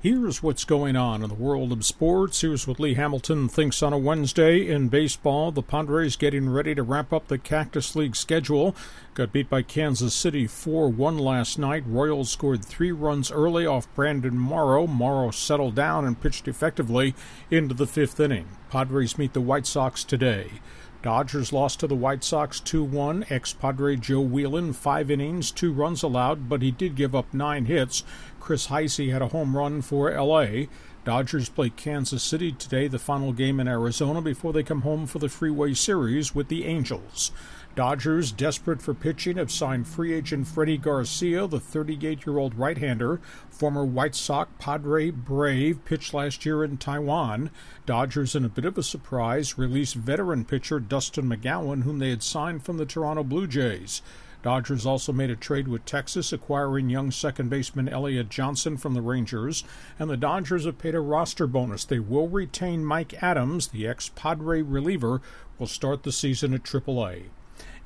Here's what's going on in the world of sports. Here's what Lee Hamilton thinks on a Wednesday. In baseball, the Padres getting ready to wrap up the Cactus League schedule. Got beat by Kansas City 4-1 last night. Royals scored 3 runs early off Brandon Morrow. Morrow settled down and pitched effectively into the 5th inning. Padres meet the White Sox today. Dodgers lost to the White Sox 2-1. Ex-Padre Joe Wheelan, 5 innings, 2 runs allowed, but he did give up 9 hits. Chris Heisey had a home run for L.A. Dodgers play Kansas City today, the final game in Arizona, before they come home for the Freeway Series with the Angels. Dodgers, desperate for pitching, have signed free agent Freddy Garcia, the 38-year-old right-hander. Former White Sox, Padre, Brave, pitched last year in Taiwan. Dodgers, in a bit of a surprise, released veteran pitcher Dustin McGowan, whom they had signed from the Toronto Blue Jays. Dodgers also made a trade with Texas, acquiring young second baseman Elliot Johnson from the Rangers, and the Dodgers have paid a roster bonus. They will retain Mike Adams, the ex-Padre reliever, will start the season at AAA.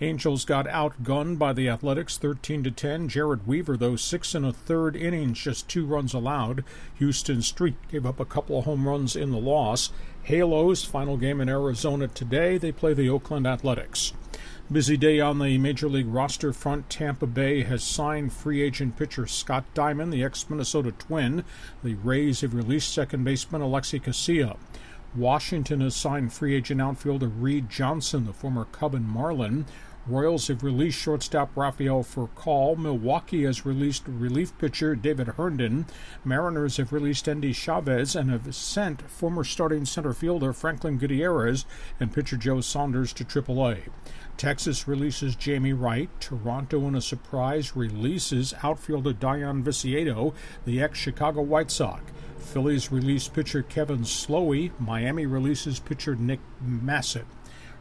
Angels got outgunned by the Athletics 13-10. Jared Weaver, though, 6 1/3 innings, just 2 runs allowed. Houston Street gave up a couple of home runs in the loss. Halos, final game in Arizona today. They play the Oakland Athletics. Busy day on the Major League roster front. Tampa Bay has signed free agent pitcher Scott Diamond, the ex-Minnesota Twin. The Rays have released second baseman Alexi Casilla. Washington has signed free agent outfielder Reed Johnson, the former Cub and Marlin. Royals have released shortstop Rafael Furcal. Milwaukee has released relief pitcher David Herndon. Mariners have released Andy Chavez and have sent former starting center fielder Franklin Gutierrez and pitcher Joe Saunders to AAA. Texas releases Jamie Wright. Toronto, in a surprise, releases outfielder Dion Visieto, the ex-Chicago White Sox. Phillies release pitcher Kevin Slowey. Miami releases pitcher Nick Massett.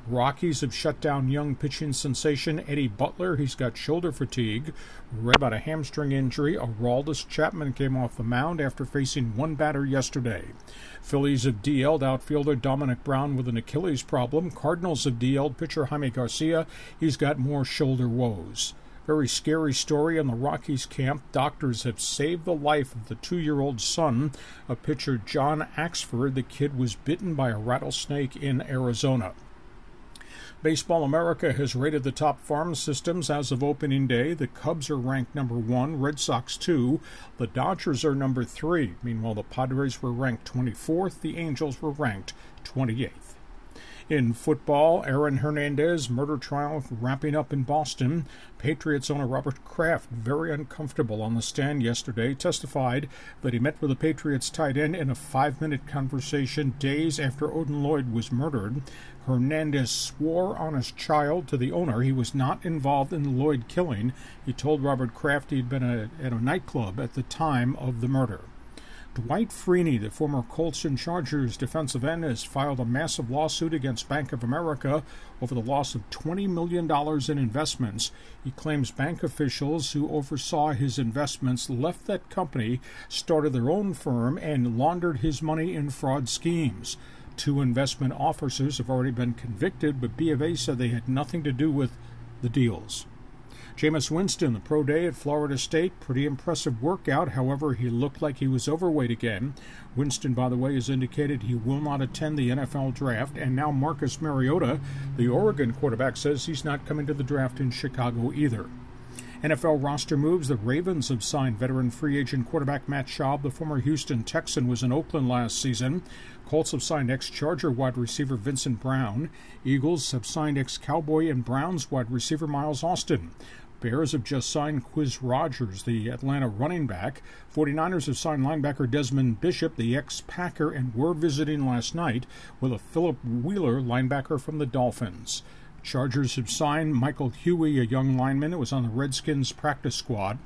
Rockies have shut down young pitching sensation Eddie Butler. He's got shoulder fatigue. Read about a hamstring injury. Aroldis Chapman came off the mound after facing one batter yesterday. Phillies have DL'd outfielder Dominic Brown with an Achilles problem. Cardinals have DL'd pitcher Jaime Garcia. He's got more shoulder woes. Very scary story in the Rockies camp. Doctors have saved the life of the 2-year-old son of pitcher John Axford. The kid was bitten by a rattlesnake in Arizona. Baseball America has rated the top farm systems as of opening day. The Cubs are ranked number 1, Red Sox 2. The Dodgers are number 3. Meanwhile, the Padres were ranked 24th. The Angels were ranked 28th. In football, Aaron Hernandez murder trial wrapping up in Boston. Patriots owner Robert Kraft, very uncomfortable on the stand yesterday, testified that he met with the Patriots tight end in a 5-minute conversation days after Odin Lloyd was murdered. Hernandez swore on his child to the owner he was not involved in the Lloyd killing. He told Robert Kraft he'd been at a nightclub at the time of the murder. Dwight Freeney, the former Colts and Chargers defensive end, has filed a massive lawsuit against Bank of America over the loss of $20 million in investments. He claims bank officials who oversaw his investments left that company, started their own firm, and laundered his money in fraud schemes. 2 investment officers have already been convicted, but B of A said they had nothing to do with the deals. Jameis Winston, the pro day at Florida State, pretty impressive workout. However, he looked like he was overweight again. Winston, by the way, has indicated he will not attend the NFL draft. And now Marcus Mariota, the Oregon quarterback, says he's not coming to the draft in Chicago either. NFL roster moves. The Ravens have signed veteran free agent quarterback Matt Schaub. The former Houston Texan was in Oakland last season. Colts have signed ex-Charger wide receiver Vincent Brown. Eagles have signed ex-Cowboy and Browns wide receiver Miles Austin. Bears have just signed Quiz Rogers, the Atlanta running back. 49ers have signed linebacker Desmond Bishop, the ex-Packer, and were visiting last night with a Philip Wheeler linebacker from the Dolphins. Chargers have signed Michael Huey, a young lineman that was on the Redskins practice squad.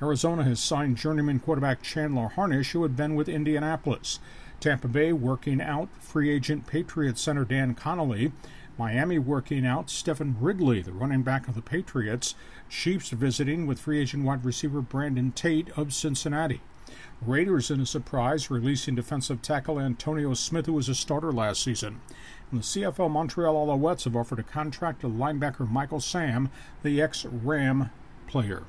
Arizona has signed journeyman quarterback Chandler Harnish, who had been with Indianapolis. Tampa Bay working out free agent Patriots center Dan Connolly. Miami working out Stephen Ridley, the running back of the Patriots. Chiefs visiting with free agent wide receiver Brandon Tate of Cincinnati. Raiders, in a surprise, releasing defensive tackle Antonio Smith, who was a starter last season. And the CFL Montreal Alouettes have offered a contract to linebacker Michael Sam, the ex-Ram player.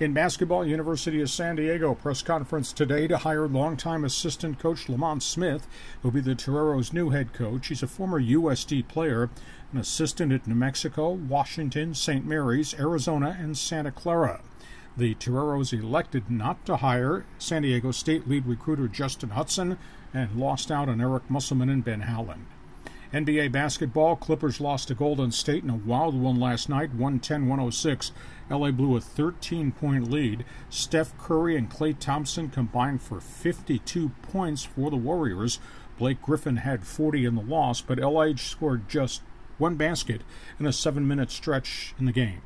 In basketball, University of San Diego press conference today to hire longtime assistant coach Lamont Smith, who'll be the Toreros' new head coach. He's a former USD player, an assistant at New Mexico, Washington, St. Mary's, Arizona, and Santa Clara. The Toreros elected not to hire San Diego State lead recruiter Justin Hudson and lost out on Eric Musselman and Ben Howland. NBA basketball, Clippers lost to Golden State in a wild one last night, 110-106. LA blew a 13-point lead. Steph Curry and Klay Thompson combined for 52 points for the Warriors. Blake Griffin had 40 in the loss, but LA scored just one basket in a 7-minute stretch in the game.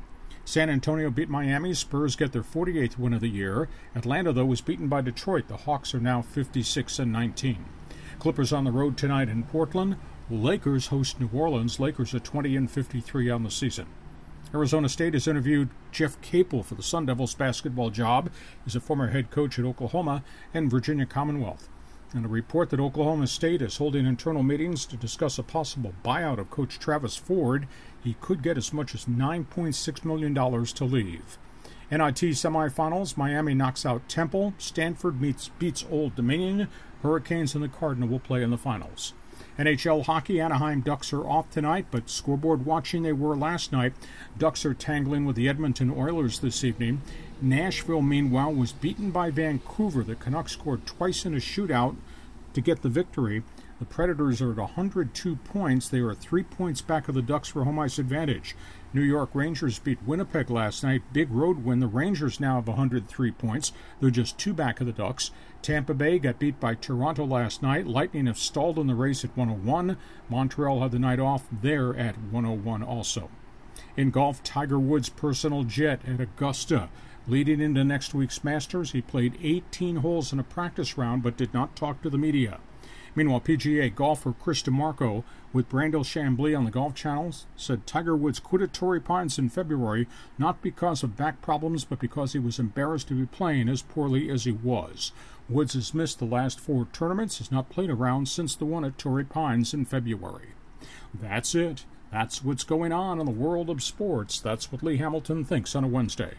San Antonio beat Miami. Spurs get their 48th win of the year. Atlanta, though, was beaten by Detroit. The Hawks are now 56-19. Clippers on the road tonight in Portland. Lakers host New Orleans. Lakers are 20-53 on the season. Arizona State has interviewed Jeff Capel for the Sun Devils basketball job. He's a former head coach at Oklahoma and Virginia Commonwealth. And a report that Oklahoma State is holding internal meetings to discuss a possible buyout of Coach Travis Ford. He could get as much as $9.6 million to leave. NIT semifinals, Miami knocks out Temple. Stanford beats Old Dominion. Hurricanes and the Cardinal will play in the finals. NHL hockey, Anaheim Ducks are off tonight, but scoreboard watching they were last night. Ducks are tangling with the Edmonton Oilers this evening. Nashville, meanwhile, was beaten by Vancouver. The Canucks scored twice in a shootout to get the victory. The Predators are at 102 points. They are 3 points back of the Ducks for home ice advantage. New York Rangers beat Winnipeg last night. Big road win. The Rangers now have 103 points. They're just 2 back of the Ducks. Tampa Bay got beat by Toronto last night. Lightning have stalled in the race at 101. Montreal had the night off. They're at 101 also. In golf, Tiger Woods' personal jet at Augusta. Leading into next week's Masters, he played 18 holes in a practice round but did not talk to the media. Meanwhile, PGA golfer Chris DeMarco with Brandel Chambly on the Golf Channel said Tiger Woods quit at Torrey Pines in February, not because of back problems, but because he was embarrassed to be playing as poorly as he was. Woods has missed the last 4 tournaments, has not played a round since the one at Torrey Pines in February. That's it. That's what's going on in the world of sports. That's what Lee Hamilton thinks on a Wednesday.